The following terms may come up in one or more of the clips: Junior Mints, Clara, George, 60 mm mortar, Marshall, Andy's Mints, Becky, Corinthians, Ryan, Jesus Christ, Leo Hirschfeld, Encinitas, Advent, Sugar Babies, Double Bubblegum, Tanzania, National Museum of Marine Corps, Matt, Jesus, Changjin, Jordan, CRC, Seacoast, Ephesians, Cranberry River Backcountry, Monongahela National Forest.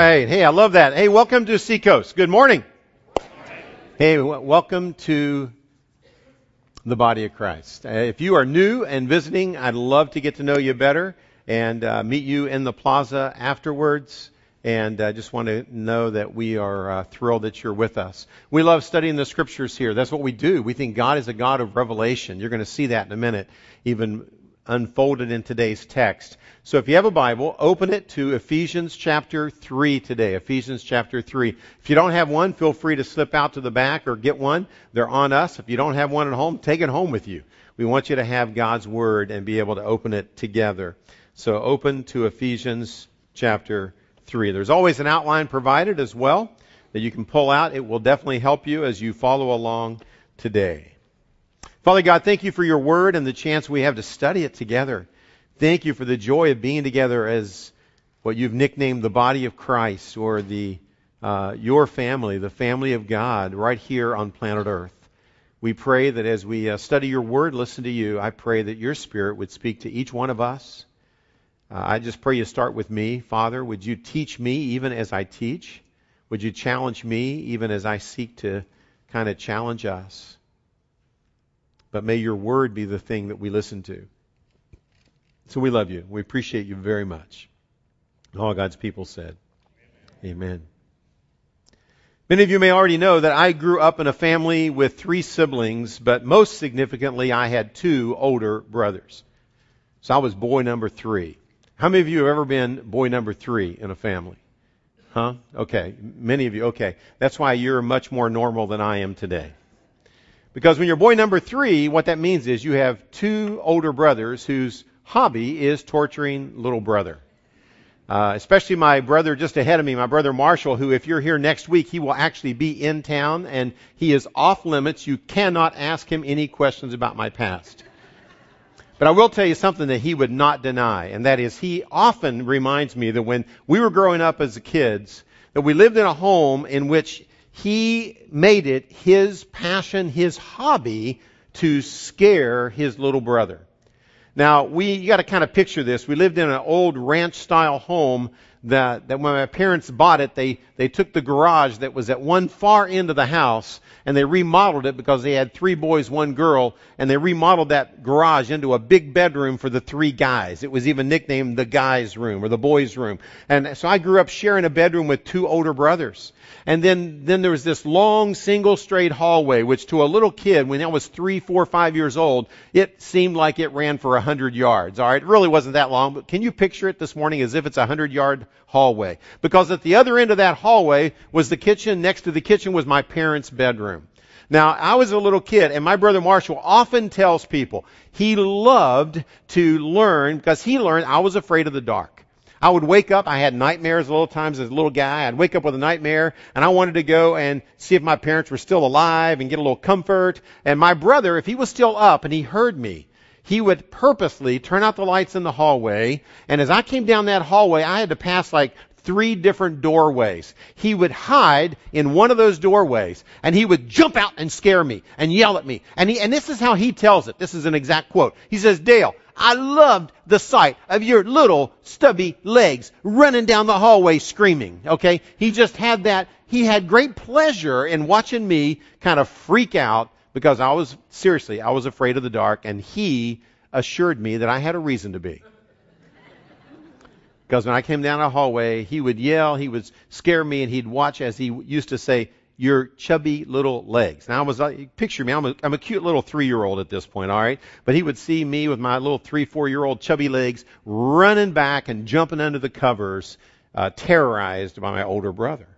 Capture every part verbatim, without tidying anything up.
right. Hey, I love that. Hey, welcome to Seacoast. Good morning. Hey, w- welcome to the body of Christ. Uh, if you are new and visiting, I'd love to get to know you better and uh, meet you in the plaza afterwards. And I uh, just want to know that we are uh, thrilled that you're with us. We love studying the scriptures here. That's what we do. We think God is a God of revelation. You're going to see that in a minute, even unfolded in today's text. So if you have a Bible, open it to Ephesians chapter three today. Ephesians chapter three. If you don't have one, feel free to slip out to the back or get one. They're on us. If you don't have one at home, take it home with you. We want you to have God's Word and be able to open it together. So open to Ephesians chapter three. There's always an outline provided as well that you can pull out. It will definitely help you as you follow along today. Father God, thank you for your word and the chance we have to study it together. Thank you for the joy of being together as what you've nicknamed the body of Christ, or the uh, your family, the family of God, right here on planet Earth. We pray that as we uh, study your word, listen to you, I pray that your Spirit would speak to each one of us. Uh, I just pray you start with me. Father, would you teach me even as I teach? Would you challenge me even as I seek to kind of challenge us? But may your word be the thing that we listen to. So we love you. We appreciate you very much. And all God's people said, Amen. Amen. Many of you may already know that I grew up in a family with three siblings, but most significantly, I had two older brothers. So I was boy number three. How many of you have ever been boy number three in a family? Huh? Okay. Many of you. Okay. That's why you're much more normal than I am today. Because when you're boy number three, what that means is you have two older brothers whose hobby is torturing little brother. Uh, especially my brother just ahead of me, my brother Marshall, who if you're here next week, he will actually be in town and he is off limits. You cannot ask him any questions about my past. But I will tell you something that he would not deny, and that is he often reminds me that when we were growing up as kids, that we lived in a home in which he made it his passion, his hobby, to scare his little brother. Now, we you got to kind of picture this. We lived in an old ranch-style home that, that when my parents bought it, they, they took the garage that was at one far end of the house, and they remodeled it because they had three boys, one girl, and they remodeled that garage into a big bedroom for the three guys. It was even nicknamed the guys' room or the boys' room. And so I grew up sharing a bedroom with two older brothers. And then, then there was this long, single, straight hallway, which to a little kid, when I was three, four, five years old, it seemed like it ran for a hundred yards. All right, it really wasn't that long, but can you picture it this morning as if it's a hundred-yard hallway? Because at the other end of that hallway was the kitchen. Next to the kitchen was my parents' bedroom. Now, I was a little kid, and my brother Marshall often tells people he loved to learn, because he learned I was afraid of the dark. I would wake up, I had nightmares a little times as a little guy. I'd wake up with a nightmare, and I wanted to go and see if my parents were still alive and get a little comfort. And my brother, if he was still up and he heard me, he would purposely turn out the lights in the hallway. And as I came down that hallway, I had to pass like three different doorways. He would hide in one of those doorways, and he would jump out and scare me and yell at me. And he, and this is how he tells it. This is an exact quote. He says, "Dale, I loved the sight of your little stubby legs running down the hallway screaming." Okay? He just had that. He had great pleasure in watching me kind of freak out, because I was, seriously, I was afraid of the dark, and he assured me that I had a reason to be. Because when I came down a hallway, he would yell, he would scare me, and he'd watch, as he used to say, your chubby little legs. Now, I was like, picture me, I'm a, I'm a cute little three-year-old at this point, all right? But he would see me with my little three, four-year-old chubby legs running back and jumping under the covers, uh, terrorized by my older brother.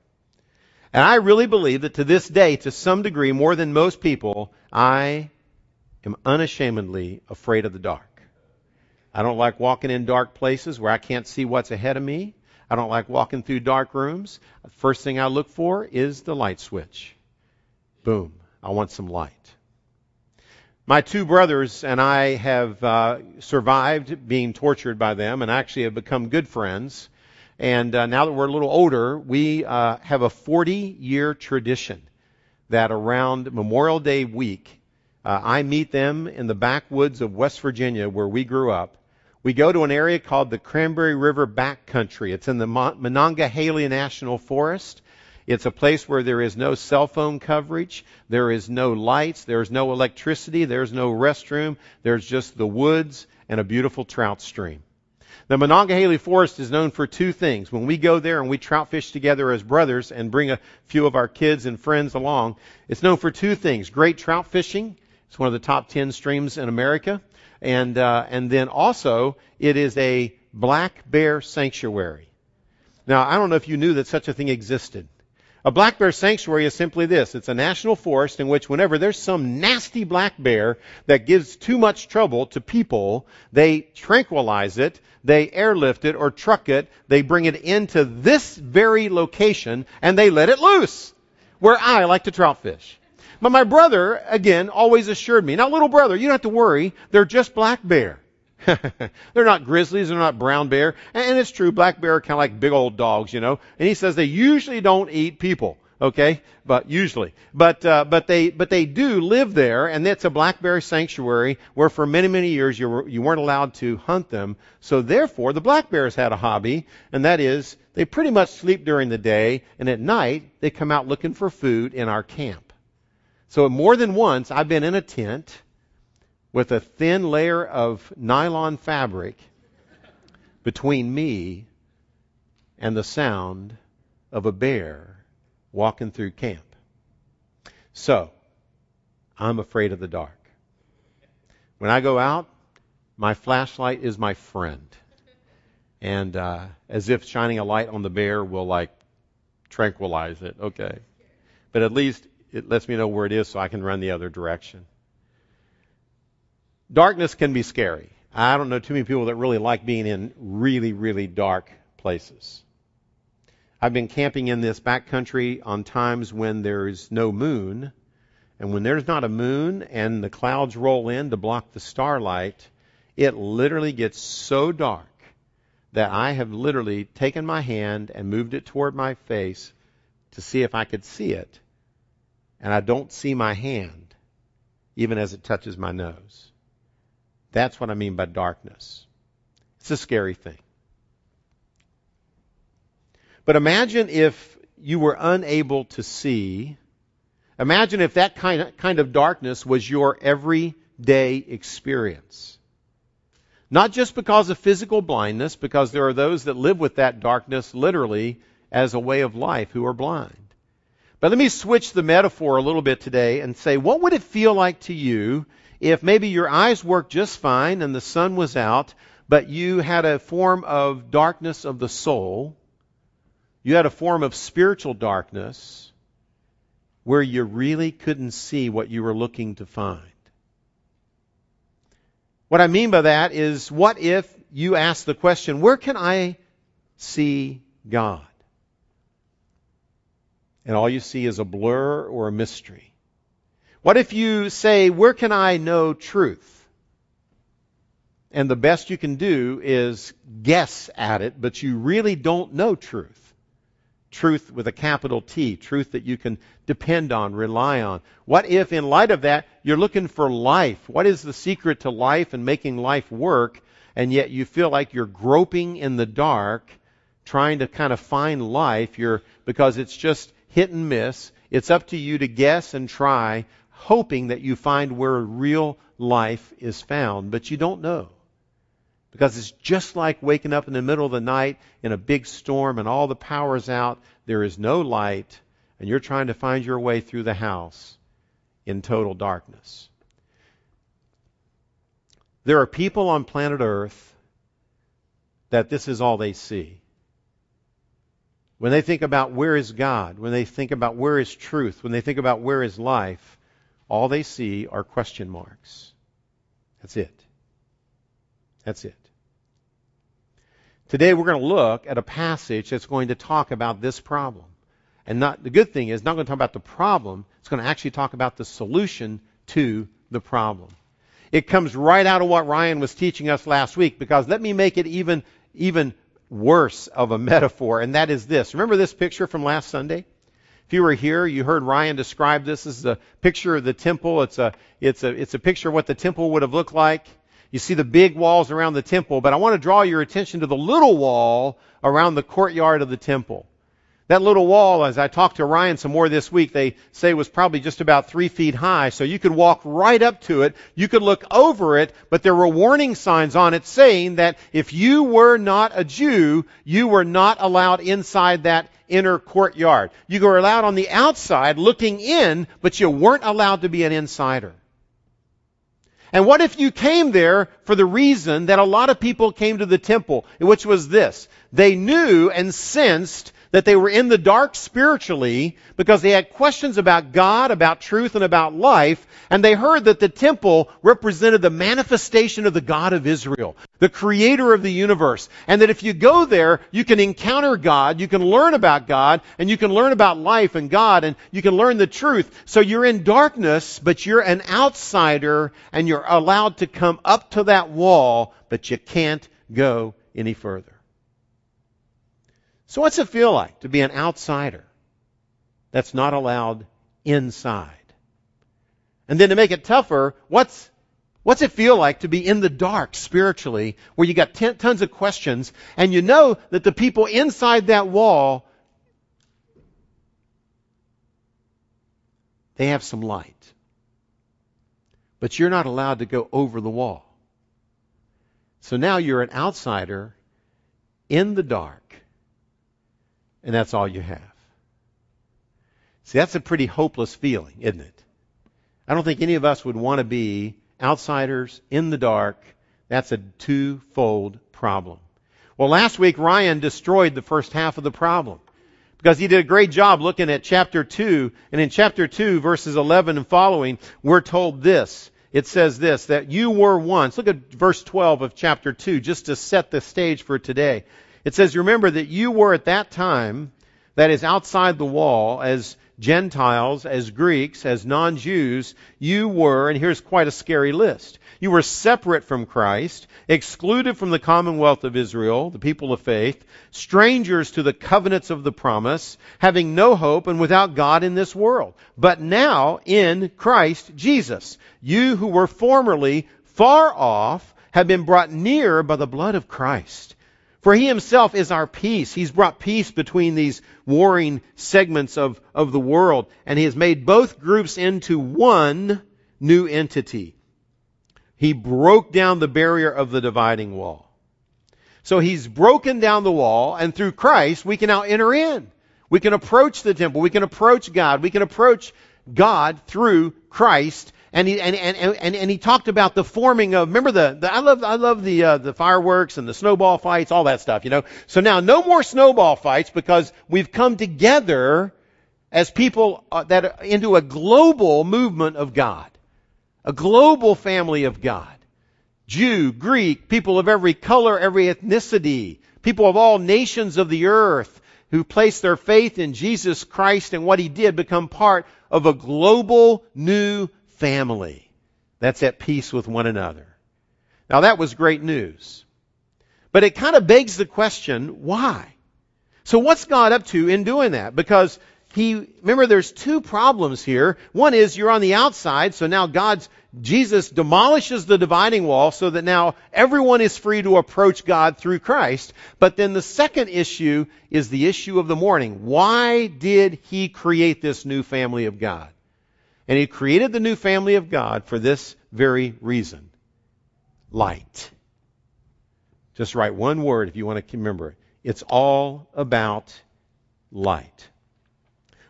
And I really believe that to this day, to some degree, more than most people, I am unashamedly afraid of the dark. I don't like walking in dark places where I can't see what's ahead of me. I don't like walking through dark rooms. The first thing I look for is the light switch. Boom. I want some light. My two brothers and I have uh, survived being tortured by them, and actually have become good friends. And uh, now that we're a little older, we uh, have a forty-year tradition that around Memorial Day week, uh, I meet them in the backwoods of West Virginia, where we grew up. We go to an area called the Cranberry River Backcountry. It's in the Monongahela National Forest. It's a place where there is no cell phone coverage, there is no lights, there is no electricity, there's no restroom, there's just the woods and a beautiful trout stream. The Monongahela Forest is known for two things. When we go there and we trout fish together as brothers and bring a few of our kids and friends along, it's known for two things. Great trout fishing. It's one of the top ten streams in America. And, uh, and then also, it is a black bear sanctuary. Now, I don't know if you knew that such a thing existed. A black bear sanctuary is simply this. It's a national forest in which whenever there's some nasty black bear that gives too much trouble to people, they tranquilize it, they airlift it or truck it, they bring it into this very location, and they let it loose, where I like to trout fish. But my brother, again, always assured me, now little brother, you don't have to worry, they're just black bear. They're not grizzlies, they're not brown bear. And it's true, black bear are kind of like big old dogs, you know. And he says they usually don't eat people, okay? But usually. But uh, but they but they do live there, and it's a black bear sanctuary where for many, many years you were, you weren't allowed to hunt them. So therefore, the black bears had a hobby, and that is they pretty much sleep during the day, and at night they come out looking for food in our camp. So more than once, I've been in a tent with a thin layer of nylon fabric between me and the sound of a bear walking through camp. So, I'm afraid of the dark. When I go out, my flashlight is my friend. And uh, as if shining a light on the bear will, like, tranquilize it. Okay. But at least it lets me know where it is so I can run the other direction. Darkness can be scary. I don't know too many people that really like being in really, really dark places. I've been camping in this backcountry on times when there's no moon. And when there's not a moon and the clouds roll in to block the starlight, it literally gets so dark that I have literally taken my hand and moved it toward my face to see if I could see it. And I don't see my hand, even as it touches my nose. That's what I mean by darkness. It's a scary thing. But imagine if you were unable to see. Imagine if that kind of, kind of darkness was your everyday experience. Not just because of physical blindness, because there are those that live with that darkness literally as a way of life who are blind. But let me switch the metaphor a little bit today and say, what would it feel like to you if maybe your eyes worked just fine and the sun was out, but you had a form of darkness of the soul, you had a form of spiritual darkness where you really couldn't see what you were looking to find? What I mean by that is, what if you ask the question, where can I see God? And all you see is a blur or a mystery. What if you say, where can I know truth? And the best you can do is guess at it, but you really don't know truth. Truth with a capital T, truth that you can depend on, rely on. What if in light of that, you're looking for life? What is the secret to life and making life work? And yet you feel like you're groping in the dark, trying to kind of find life. You're, because it's just hit and miss. It's up to you to guess and try, hoping that you find where real life is found, but you don't know. Because it's just like waking up in the middle of the night in a big storm and all the power's out, there is no light, and you're trying to find your way through the house in total darkness. There are people on planet Earth that this is all they see. When they think about where is God, when they think about where is truth, when they think about where is life, all they see are question marks. That's it. That's it. Today we're going to look at a passage that's going to talk about this problem. And not the good thing is, not going to talk about the problem, it's going to actually talk about the solution to the problem. It comes right out of what Ryan was teaching us last week, because let me make it even, even worse of a metaphor, and that is this. Remember this picture from last Sunday? If you were here, you heard Ryan describe this. This is a picture of the temple. It's a, it's a, it's a picture of what the temple would have looked like. You see the big walls around the temple, but I want to draw your attention to the little wall around the courtyard of the temple. That little wall, as I talked to Ryan some more this week, they say was probably just about three feet high. So you could walk right up to it. You could look over it, but there were warning signs on it saying that if you were not a Jew, you were not allowed inside that inner courtyard. You were allowed on the outside looking in, but you weren't allowed to be an insider. And what if you came there for the reason that a lot of people came to the temple, which was this. They knew and sensed that they were in the dark spiritually because they had questions about God, about truth, and about life. And they heard that the temple represented the manifestation of the God of Israel, the creator of the universe. And that if you go there, you can encounter God, you can learn about God, and you can learn about life and God, and you can learn the truth. So you're in darkness, but you're an outsider, and you're allowed to come up to that wall, but you can't go any further. So what's it feel like to be an outsider that's not allowed inside? And then to make it tougher, what's what's it feel like to be in the dark spiritually where you got ten, tons of questions and you know that the people inside that wall, they have some light. But you're not allowed to go over the wall. So now you're an outsider in the dark. And that's all you have. See, that's a pretty hopeless feeling, isn't it? I don't think any of us would want to be outsiders in the dark. That's a twofold problem. Well, last week, Ryan destroyed the first half of the problem because he did a great job looking at chapter two. And in chapter two, verses eleven and following, we're told this. It says this, that you were once. Look at verse twelve of chapter two, just to set the stage for today. It says, remember that you were at that time, that is outside the wall, as Gentiles, as Greeks, as non-Jews, you were, and here's quite a scary list, you were separate from Christ, excluded from the commonwealth of Israel, the people of faith, strangers to the covenants of the promise, having no hope and without God in this world. But now in Christ Jesus, you who were formerly far off have been brought near by the blood of Christ. For he himself is our peace. He's brought peace between these warring segments of, of the world. And he has made both groups into one new entity. He broke down the barrier of the dividing wall. So he's broken down the wall, and through Christ we can now enter in. We can approach the temple. We can approach God. We can approach God through Christ. And he and, and and and he talked about the forming of. Remember the, the I love I love the uh, the fireworks and the snowball fights, all that stuff, you know. So now no more snowball fights because we've come together as people uh, that uh, into a global movement of God, a global family of God, Jew, Greek, people of every color, every ethnicity, people of all nations of the earth who place their faith in Jesus Christ and what He did, become part of a global new family that's at peace with one another. Now that was great news. But it kind of begs the question, why? So what's God up to in doing that? Because he, remember there's two problems here. One is you're on the outside, so now God's, Jesus demolishes the dividing wall so that now everyone is free to approach God through Christ. But then the second issue is the issue of the morning. Why did he create this new family of God? And he created the new family of God for this very reason. Light. Just write one word if you want to remember it. It's all about light.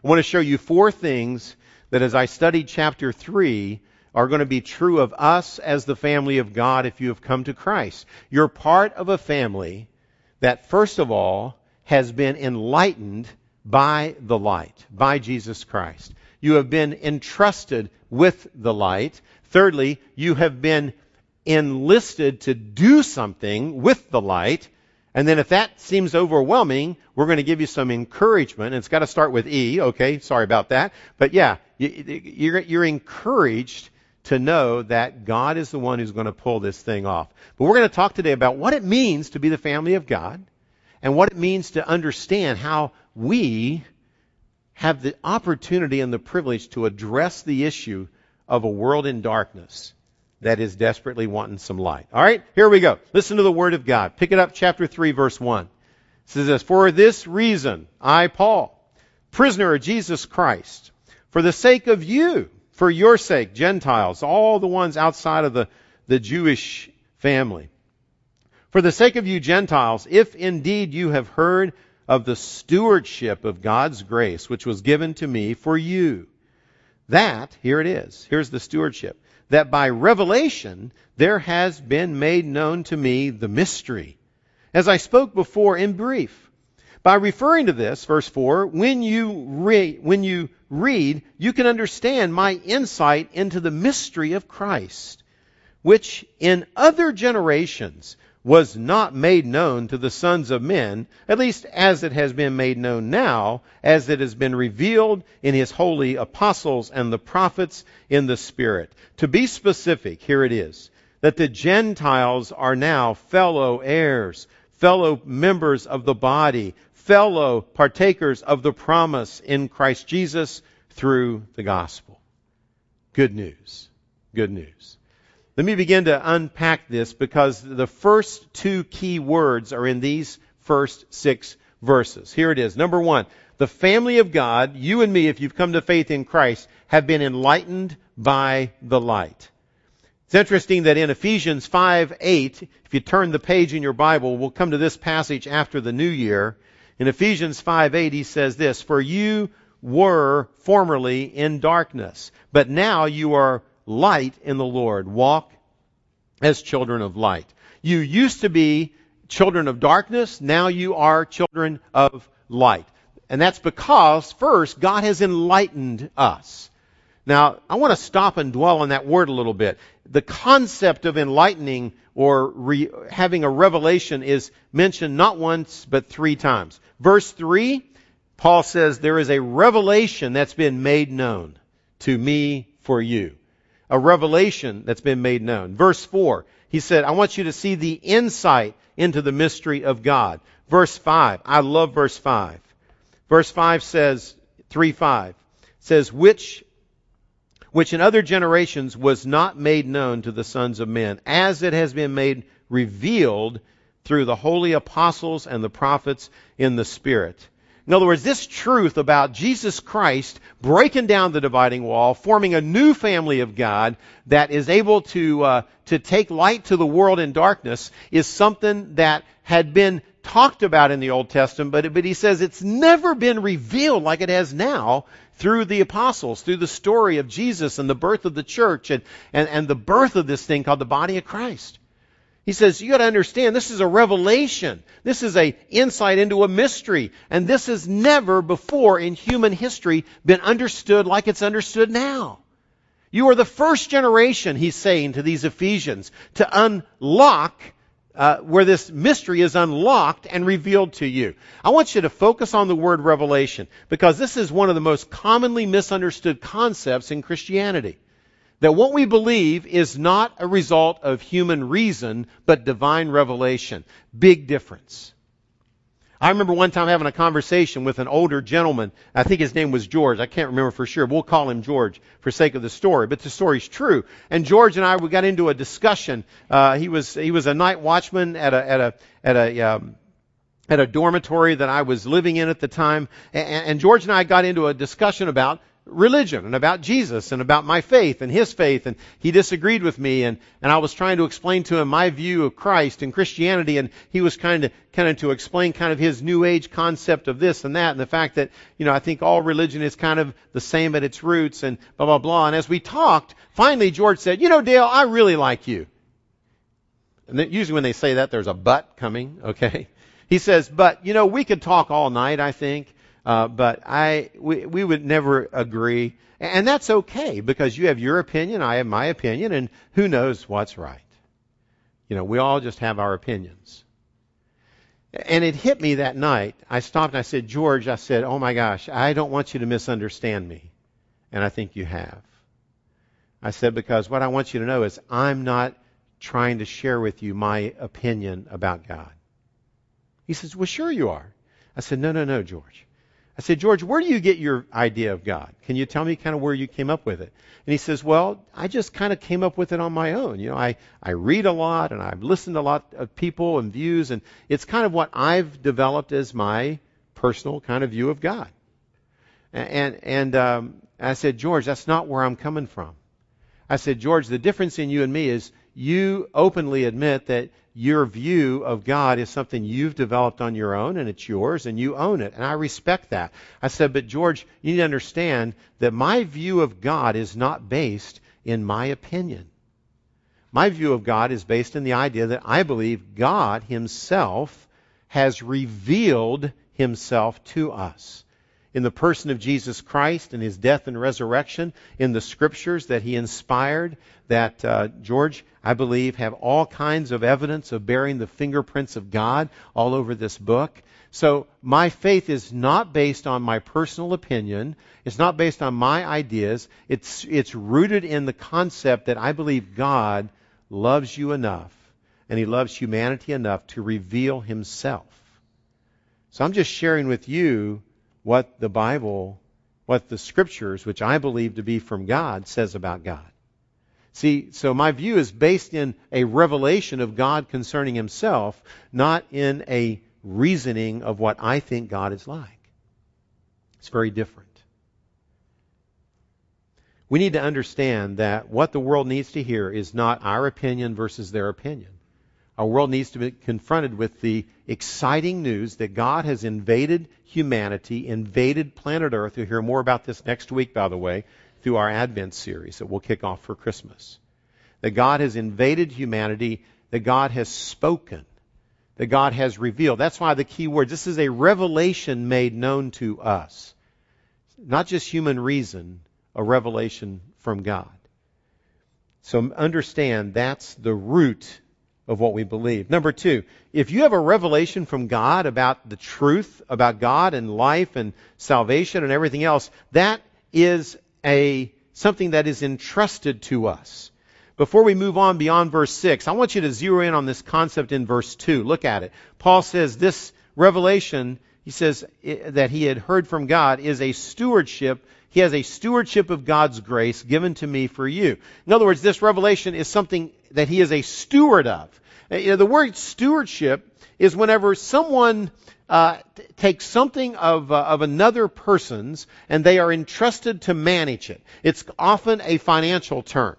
I want to show you four things that as I studied chapter three are going to be true of us as the family of God if you have come to Christ. You're part of a family that, first of all, has been enlightened by the light, by Jesus Christ. You have been entrusted with the light. Thirdly, you have been enlisted to do something with the light. And then if that seems overwhelming, we're going to give you some encouragement. And it's got to start with E, okay? Sorry about that. But yeah, you're, you're encouraged to know that God is the one who's going to pull this thing off. But we're going to talk today about what it means to be the family of God and what it means to understand how we have the opportunity and the privilege to address the issue of a world in darkness that is desperately wanting some light. All right, here we go. Listen to the Word of God. Pick it up, chapter three, verse one. It says this, "For this reason, I, Paul, prisoner of Jesus Christ, for the sake of you, for your sake, Gentiles, all the ones outside of the, the Jewish family. For the sake of you Gentiles, if indeed you have heard of the stewardship of God's grace, which was given to me for you, that," here it is, here's the stewardship, "that by revelation there has been made known to me the mystery, as I spoke before in brief. By referring to this," verse four, when you, re- when you read, "you can understand my insight into the mystery of Christ, which in other generations was not made known to the sons of men, at least as it has been made known now, as it has been revealed in His holy apostles and the prophets in the Spirit." To be specific, here it is, that the Gentiles are now fellow heirs, fellow members of the body, fellow partakers of the promise in Christ Jesus through the gospel. Good news. Good news. Let me begin to unpack this, because the first two key words are in these first six verses. Here it is. Number one, the family of God, you and me, if you've come to faith in Christ, have been enlightened by the light. It's interesting that in Ephesians five eight, if you turn the page in your Bible, we'll come to this passage after the new year. In Ephesians five eight, he says this, "For you were formerly in darkness, but now you are light in the Lord. Walk as children of light." You used to be children of darkness, now you are children of light. And that's because, first, God has enlightened us. Now, I want to stop and dwell on that word a little bit. The concept of enlightening or re- having a revelation is mentioned not once, but three times. Verse three, Paul says, there is a revelation that's been made known to me for you. A revelation that's been made known. Verse four, he said, I want you to see the insight into the mystery of God. Verse five, I love verse five. Verse five says, three five, says, which... which in other generations was not made known to the sons of men, as it has been made revealed through the holy apostles and the prophets in the Spirit. In other words, this truth about Jesus Christ breaking down the dividing wall, forming a new family of God that is able to uh, to take light to the world in darkness, is something that had been talked about in the Old Testament, but, but he says it's never been revealed like it has now through the apostles, through the story of Jesus and the birth of the church and, and, and the birth of this thing called the body of Christ. He says, you got to understand, this is a revelation. This is an insight into a mystery. And this has never before in human history been understood like it's understood now. You are the first generation, he's saying to these Ephesians, to unlock Uh, where this mystery is unlocked and revealed to you. I want you to focus on the word revelation, because this is one of the most commonly misunderstood concepts in Christianity. That what we believe is not a result of human reason, but divine revelation. Big difference. I remember one time having a conversation with an older gentleman. I think his name was George. I can't remember for sure. We'll call him George for sake of the story, but the story's true. And George and I, we got into a discussion. Uh, he was he was a night watchman at a at a at a um, at a dormitory that I was living in at the time. And, and George and I got into a discussion about religion and about Jesus and about my faith and his faith, and he disagreed with me, and, and I was trying to explain to him my view of Christ and Christianity, and he was kind of kind of to explain kind of his New Age concept of this and that and the fact that, you know, I think all religion is kind of the same at its roots and blah blah blah. And as we talked, finally George said, you know, Dale, I really like you. And then usually when they say that, there's a but coming, okay? He says, but you know, we could talk all night, I think. Uh, but I we, we would never agree. And that's okay, because you have your opinion, I have my opinion, and who knows what's right. You know, we all just have our opinions. And it hit me that night. I stopped and I said, George, I said, oh my gosh, I don't want you to misunderstand me. And I think you have. I said, because what I want you to know is I'm not trying to share with you my opinion about God. He says, well, sure you are. I said, no, no, no, George. I said, George, where do you get your idea of God? Can you tell me kind of where you came up with it? And he says, well, I just kind of came up with it on my own. You know, I, I read a lot, and I've listened to a lot of people and views, and it's kind of what I've developed as my personal kind of view of God. And and, and um, I said, George, that's not where I'm coming from. I said, George, the difference in you and me is you openly admit that your view of God is something you've developed on your own, and it's yours, and you own it. And I respect that. I said, but George, you need to understand that my view of God is not based in my opinion. My view of God is based in the idea that I believe God Himself has revealed Himself to us in the person of Jesus Christ and His death and resurrection, in the Scriptures that He inspired, that uh, George, I believe, have all kinds of evidence of bearing the fingerprints of God all over this book. So my faith is not based on my personal opinion. It's not based on my ideas. It's, it's rooted in the concept that I believe God loves you enough, and He loves humanity enough to reveal Himself. So I'm just sharing with you what the Bible, what the Scriptures, which I believe to be from God, says about God. See, so my view is based in a revelation of God concerning Himself, not in a reasoning of what I think God is like. It's very different. We need to understand that what the world needs to hear is not our opinion versus their opinion. Our world needs to be confronted with the exciting news that God has invaded humanity, invaded planet Earth. You'll hear more about this next week, by the way, through our Advent series that we'll kick off for Christmas. That God has invaded humanity, that God has spoken, that God has revealed. That's why the key word, this is a revelation made known to us. Not just human reason, a revelation from God. So understand that's the root of what we believe. Number two, if you have a revelation from God about the truth about God and life and salvation and everything else, that is a something that is entrusted to us. Before we move on beyond verse six, I want you to zero in on this concept in verse two. Look at it. Paul says this revelation, he says that he had heard from God, is a stewardship. He has a stewardship of God's grace given to me for you. In other words, this revelation is something that he is a steward of. You know, the word stewardship is whenever someone uh, t- takes something of, uh, of another person's and they are entrusted to manage it. It's often a financial term.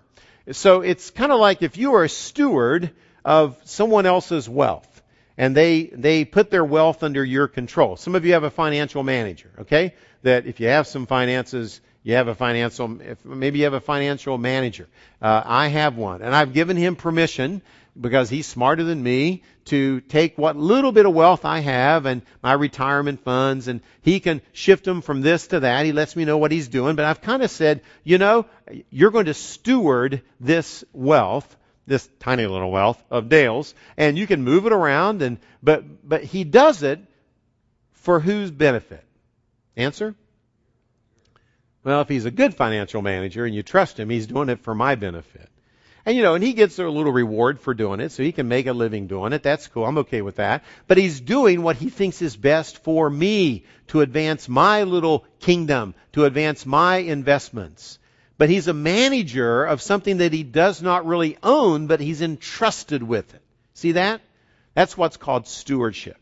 So it's kind of like if you are a steward of someone else's wealth and they, they put their wealth under your control. Some of you have a financial manager, okay? That if you have some finances, you have a financial, if maybe you have a financial manager. Uh, I have one, and I've given him permission because he's smarter than me to take what little bit of wealth I have and my retirement funds, and he can shift them from this to that. He lets me know what he's doing, but I've kind of said, you know, you're going to steward this wealth, this tiny little wealth of Dale's, and you can move it around, and but but he does it for whose benefit? Answer? Well, if he's a good financial manager and you trust him, he's doing it for my benefit. And, you know, and he gets a little reward for doing it, so he can make a living doing it. That's cool. I'm okay with that. But he's doing what he thinks is best for me to advance my little kingdom, to advance my investments. But he's a manager of something that he does not really own, but he's entrusted with it. See that? That's what's called stewardship.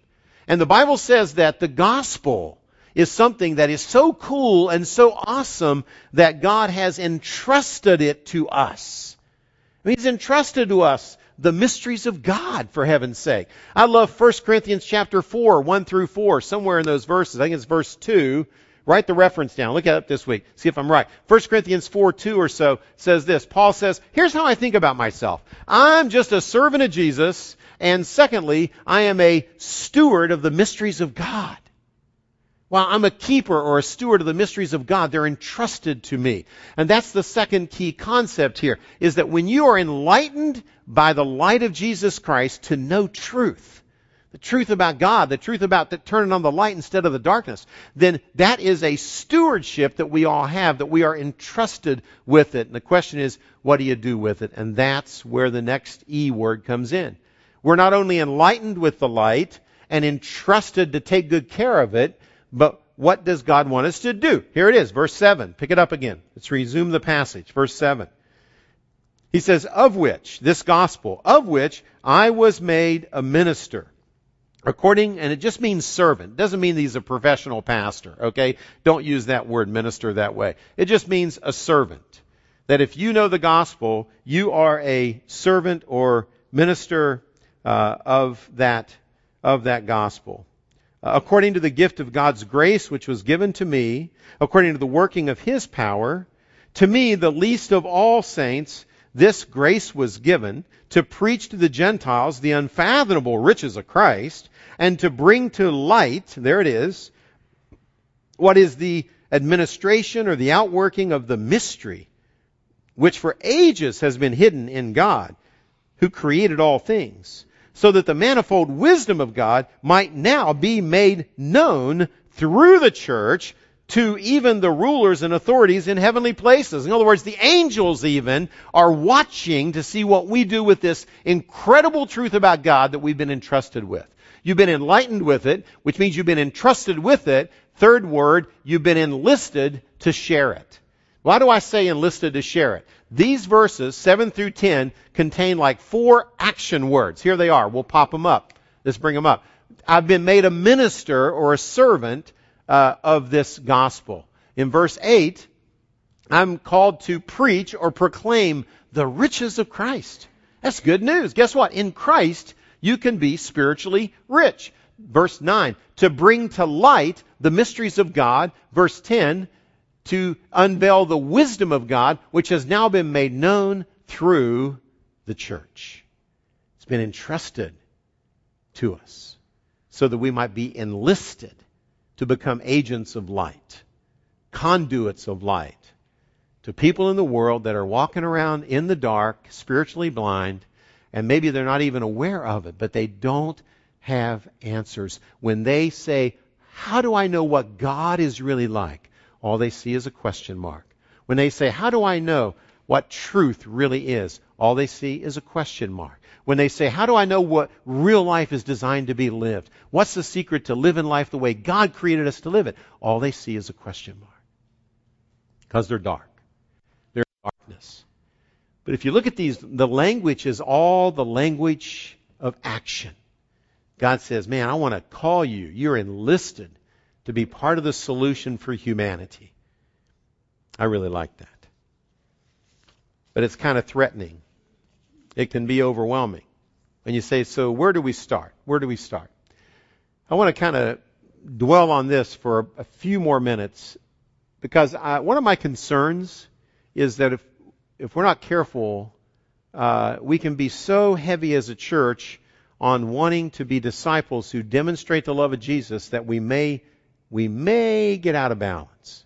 And the Bible says that the gospel is something that is so cool and so awesome that God has entrusted it to us. I mean, He's entrusted to us the mysteries of God, for heaven's sake. I love First Corinthians chapter four, one through four, somewhere in those verses. I think it's verse two. Write the reference down. Look it up this week. See if I'm right. First Corinthians four two or so says this. Paul says, here's how I think about myself. I'm just a servant of Jesus, and secondly, I am a steward of the mysteries of God. While I'm a keeper or a steward of the mysteries of God, they're entrusted to me. And that's the second key concept here, is that when you are enlightened by the light of Jesus Christ to know truth, the truth about God, the truth about the turning on the light instead of the darkness, then that is a stewardship that we all have, that we are entrusted with it. And the question is, what do you do with it? And that's where the next E word comes in. We're not only enlightened with the light and entrusted to take good care of it, but what does God want us to do? Here it is, verse seven. Pick it up again. Let's resume the passage, verse seven. He says, of which, this gospel, of which I was made a minister. According, and it just means servant. It doesn't mean he's a professional pastor, okay? Don't use that word minister that way. It just means a servant. That if you know the gospel, you are a servant or minister uh, of that of that gospel. Uh, according to the gift of God's grace, which was given to me, according to the working of his power, to me, the least of all saints, this grace was given to preach to the Gentiles the unfathomable riches of Christ and to bring to light, there it is, what is the administration or the outworking of the mystery, which for ages has been hidden in God, who created all things, so that the manifold wisdom of God might now be made known through the church to even the rulers and authorities in heavenly places. In other words, the angels even are watching to see what we do with this incredible truth about God that we've been entrusted with. You've been enlightened with it, which means you've been entrusted with it. Third word, you've been enlisted to share it. Why do I say enlisted to share it? These verses, seven through ten, contain like four action words. Here they are. We'll pop them up. Let's bring them up. I've been made a minister or a servant Uh, of this gospel. In verse eight, I'm called to preach or proclaim the riches of Christ. That's good news. Guess what? In Christ, you can be spiritually rich. Verse nine, to bring to light the mysteries of God. Verse ten, to unveil the wisdom of God, which has now been made known through the church. It's been entrusted to us so that we might be enlisted to become agents of light, conduits of light, to people in the world that are walking around in the dark, spiritually blind, and maybe they're not even aware of it, but they don't have answers. When they say, how do I know what God is really like? All they see is a question mark. When they say, how do I know what truth really is? All they see is a question mark. When they say, how do I know what real life is designed to be lived? What's the secret to living life the way God created us to live it? All they see is a question mark. Because they're dark. They're in darkness. But if you look at these, the language is all the language of action. God says, man, I want to call you. You're enlisted to be part of the solution for humanity. I really like that. But it's kind of threatening. It can be overwhelming. And you say, so where do we start? Where do we start? I want to kind of dwell on this for a few more minutes, because I, one of my concerns is that if if we're not careful, uh, we can be so heavy as a church on wanting to be disciples who demonstrate the love of Jesus that we may we may get out of balance.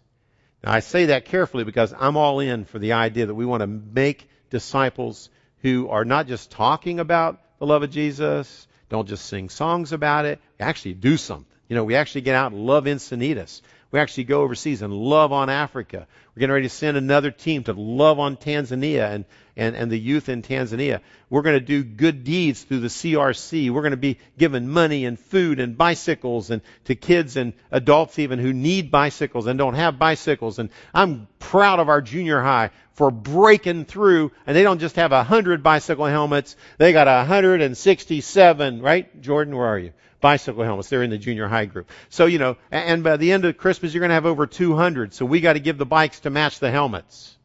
Now, I say that carefully because I'm all in for the idea that we want to make disciples who are not just talking about the love of Jesus, don't just sing songs about it, actually do something. You know, we actually get out and love Encinitas. We actually go overseas and love on Africa. We're getting ready to send another team to love on Tanzania and, and, and the youth in Tanzania. We're going to do good deeds through the C R C. We're going to be giving money and food and bicycles and to kids and adults even who need bicycles and don't have bicycles. And I'm proud of our junior high for breaking through. And they don't just have one hundred bicycle helmets. They got one hundred sixty-seven, right? Jordan, where are you? Bicycle helmets. They're in the junior high group. So, you know, and by the end of Christmas, you're going to have over two hundred. So we got to give the bikes to match the helmets.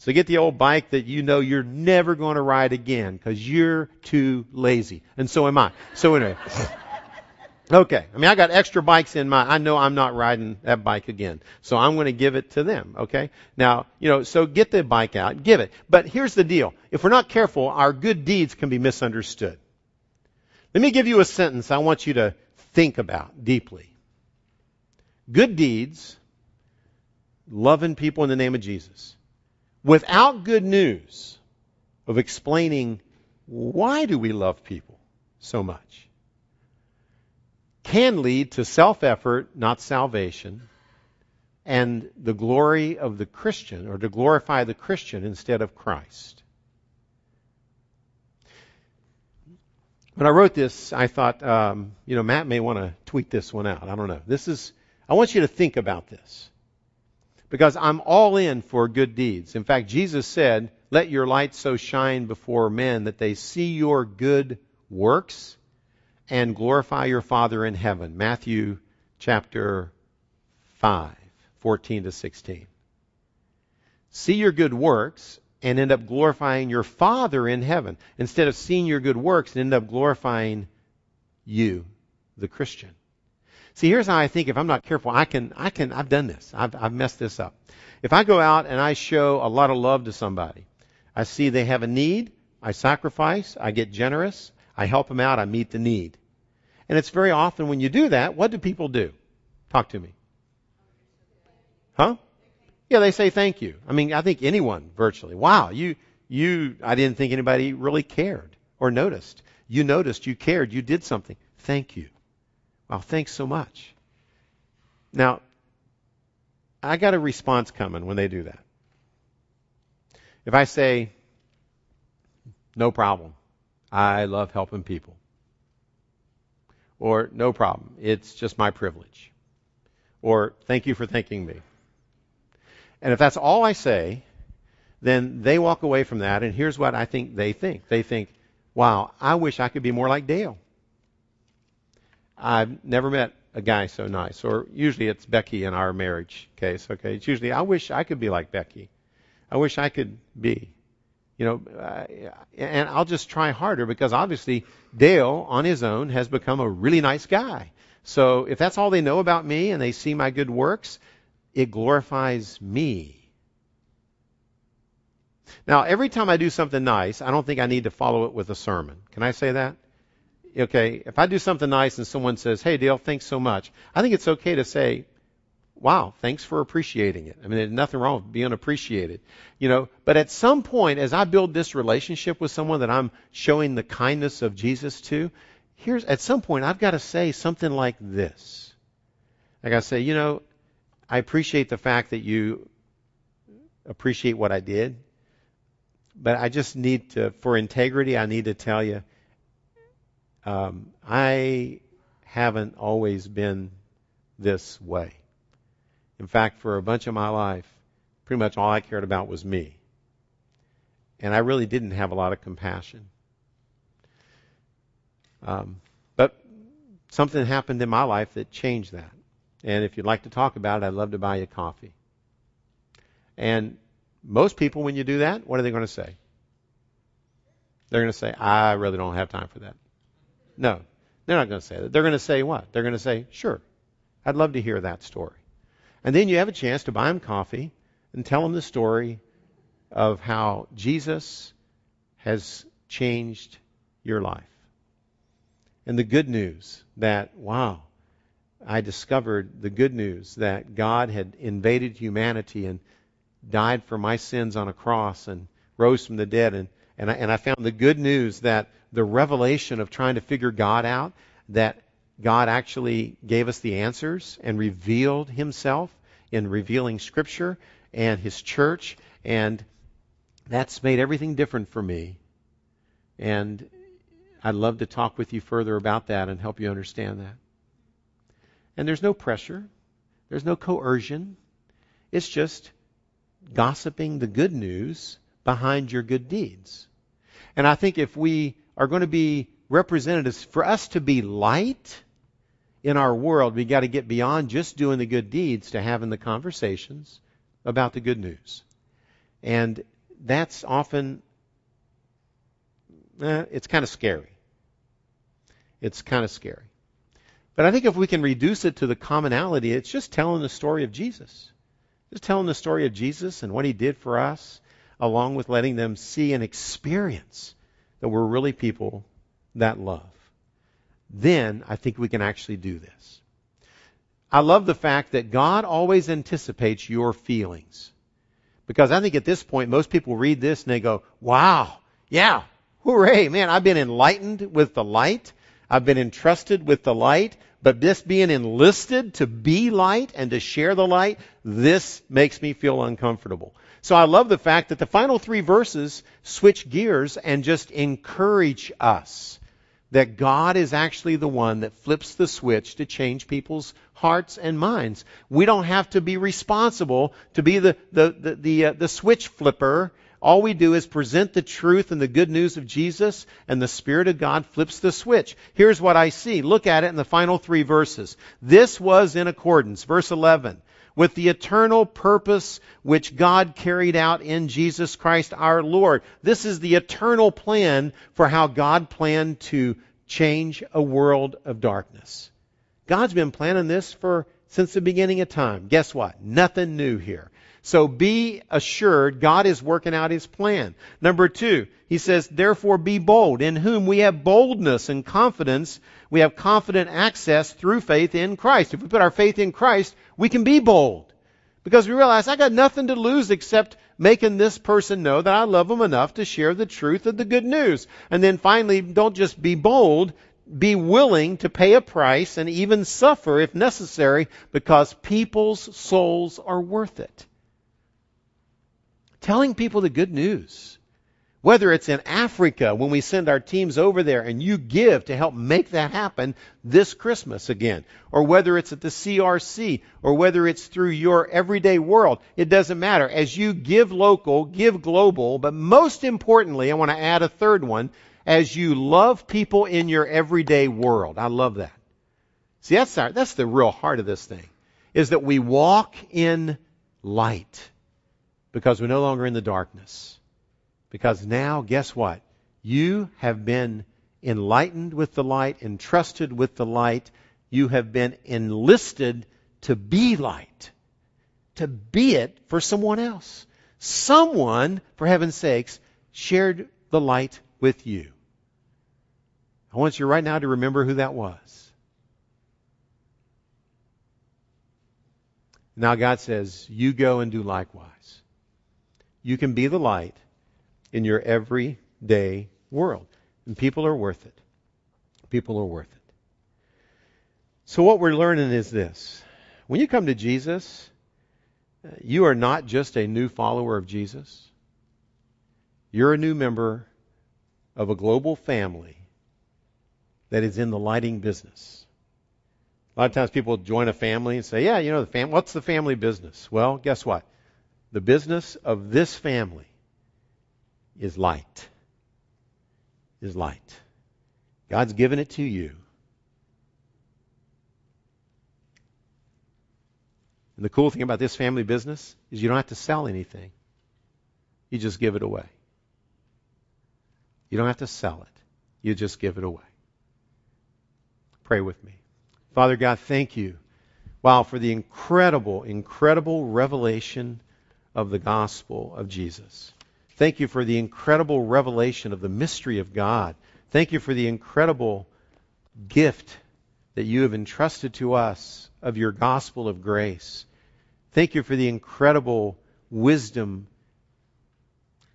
So get the old bike that you know you're never going to ride again because you're too lazy. And so am I. So anyway. Okay. I mean, I got extra bikes in my, I know I'm not riding that bike again. So I'm going to give it to them. Okay. Now, you know, so get the bike out, give it. But here's the deal. If we're not careful, our good deeds can be misunderstood. Let me give you a sentence I want you to think about deeply. Good deeds, loving people in the name of Jesus, without good news of explaining why do we love people so much, can lead to self-effort, not salvation, and the glory of the Christian, or to glorify the Christian instead of Christ. When I wrote this, I thought, um, you know, Matt may want to tweet this one out. I don't know. This is, I want you to think about this, because I'm all in for good deeds. In fact, Jesus said, "Let your light so shine before men that they see your good works and glorify your Father in heaven." Matthew chapter five, fourteen to sixteen. See your good works and end up glorifying your Father in heaven, instead of seeing your good works and end up glorifying you, the Christian. See, here's how I think. If I'm not careful, I can, I can, I've done this. I've, I've messed this up. If I go out and I show a lot of love to somebody, I see they have a need, I sacrifice, I get generous, I help them out, I meet the need. And it's very often when you do that, what do people do? Talk to me. Huh? Yeah, they say thank you. I mean, I think anyone virtually. Wow, you, you, I didn't think anybody really cared or noticed. You noticed, you cared, you did something. Thank you. Wow, thanks so much. Now, I got a response coming when they do that. If I say, no problem, I love helping people. Or, no problem, it's just my privilege. Or, thank you for thanking me. And if that's all I say, then they walk away from that, and here's what I think they think. They think, wow, I wish I could be more like Dale. I've never met a guy so nice. Or usually it's Becky in our marriage case, okay? It's usually, I wish I could be like Becky. I wish I could be. You know, uh, and I'll just try harder, because obviously Dale on his own has become a really nice guy. So if that's all they know about me and they see my good works, it glorifies me. Now, every time I do something nice, I don't think I need to follow it with a sermon. Can I say that? Okay, if I do something nice and someone says, hey, Dale, thanks so much, I think it's okay to say, wow, thanks for appreciating it. I mean, there's nothing wrong with being appreciated, you know. But at some point, as I build this relationship with someone that I'm showing the kindness of Jesus to, here's at some point, I've got to say something like this. I got to say, you know, I appreciate the fact that you appreciate what I did, but I just need to, for integrity, I need to tell you, um, I haven't always been this way. In fact, for a bunch of my life, pretty much all I cared about was me. And I really didn't have a lot of compassion. Um, but something happened in my life that changed that. And if you'd like to talk about it, I'd love to buy you coffee. And most people, when you do that, what are they going to say? They're going to say, I really don't have time for that. No, they're not going to say that. They're going to say what? They're going to say, sure, I'd love to hear that story. And then you have a chance to buy them coffee and tell them the story of how Jesus has changed your life. And the good news that, wow, I discovered the good news that God had invaded humanity and died for my sins on a cross and rose from the dead. And, and, I, and I found the good news that the revelation of trying to figure God out, that God actually gave us the answers and revealed himself in revealing Scripture and his church. And that's made everything different for me. And I'd love to talk with you further about that and help you understand that. And there's no pressure. There's no coercion. It's just gossiping the good news behind your good deeds. And I think if we are going to be representatives, for us to be light in our world, we got to get beyond just doing the good deeds to having the conversations about the good news. And that's often, eh, it's kind of scary. It's kind of scary. But I think if we can reduce it to the commonality, it's just telling the story of Jesus. Just telling the story of Jesus and what he did for us, along with letting them see and experience that we're really people that love. Then I think we can actually do this. I love the fact that God always anticipates your feelings. Because I think at this point, most people read this and they go, wow, yeah, hooray, man, I've been enlightened with the light. I've been entrusted with the light, but this being enlisted to be light and to share the light, this makes me feel uncomfortable. So I love the fact that the final three verses switch gears and just encourage us that God is actually the one that flips the switch to change people's hearts and minds. We don't have to be responsible to be the the the the, uh, the switch flipper. All we do is present the truth and the good news of Jesus, and the Spirit of God flips the switch. Here's what I see. Look at it in the final three verses. This was in accordance, verse eleven, with the eternal purpose which God carried out in Jesus Christ our Lord. This is the eternal plan for how God planned to change a world of darkness. God's been planning this for since the beginning of time. Guess what? Nothing new here. So be assured God is working out His plan. Number two, He says, therefore be bold, in whom we have boldness and confidence. We have confident access through faith in Christ. If we put our faith in Christ, we can be bold. Because we realize I got nothing to lose except making this person know that I love them enough to share the truth of the good news. And then finally, don't just be bold. Be willing to pay a price and even suffer if necessary, because people's souls are worth it. Telling people the good news, whether it's in Africa when we send our teams over there and you give to help make that happen this Christmas again, or whether it's at the C R C, or whether it's through your everyday world, it doesn't matter. As you give local, give global, but most importantly, I want to add a third one, as you love people in your everyday world. I love that. See, that's, our, that's the real heart of this thing, is that we walk in light. Because we're no longer in the darkness. Because now, guess what? You have been enlightened with the light, entrusted with the light. You have been enlisted to be light. To be it for someone else. Someone, for heaven's sakes, shared the light with you. I want you right now to remember who that was. Now God says, you go and do likewise. You can be the light in your everyday world. And people are worth it. People are worth it. So what we're learning is this. When you come to Jesus, you are not just a new follower of Jesus. You're a new member of a global family that is in the lighting business. A lot of times people join a family and say, yeah, you know, the fam- what's the family business? Well, guess what? The business of this family is light. Is light. God's given it to you. And the cool thing about this family business is you don't have to sell anything. You just give it away. You don't have to sell it. You just give it away. Pray with me. Father God, thank you. Wow, for the incredible, incredible revelation of the gospel of Jesus. Thank you for the incredible revelation of the mystery of God. Thank you for the incredible gift that you have entrusted to us of your gospel of grace. Thank you for the incredible wisdom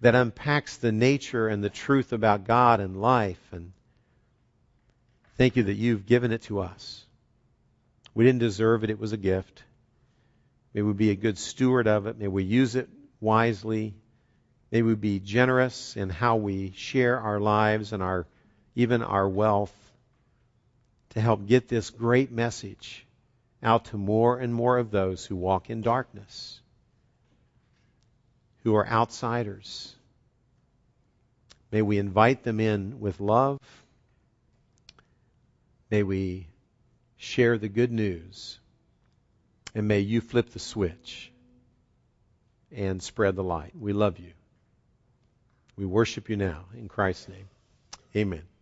that unpacks the nature and the truth about God and life. And thank you that you've given it to us. We didn't deserve it. It was a gift. May we be a good steward of it. May we use it wisely. May we be generous in how we share our lives and our even our wealth to help get this great message out to more and more of those who walk in darkness, who are outsiders. May we invite them in with love. May we share the good news. And may you flip the switch and spread the light. We love you. We worship you now in Christ's name. Amen.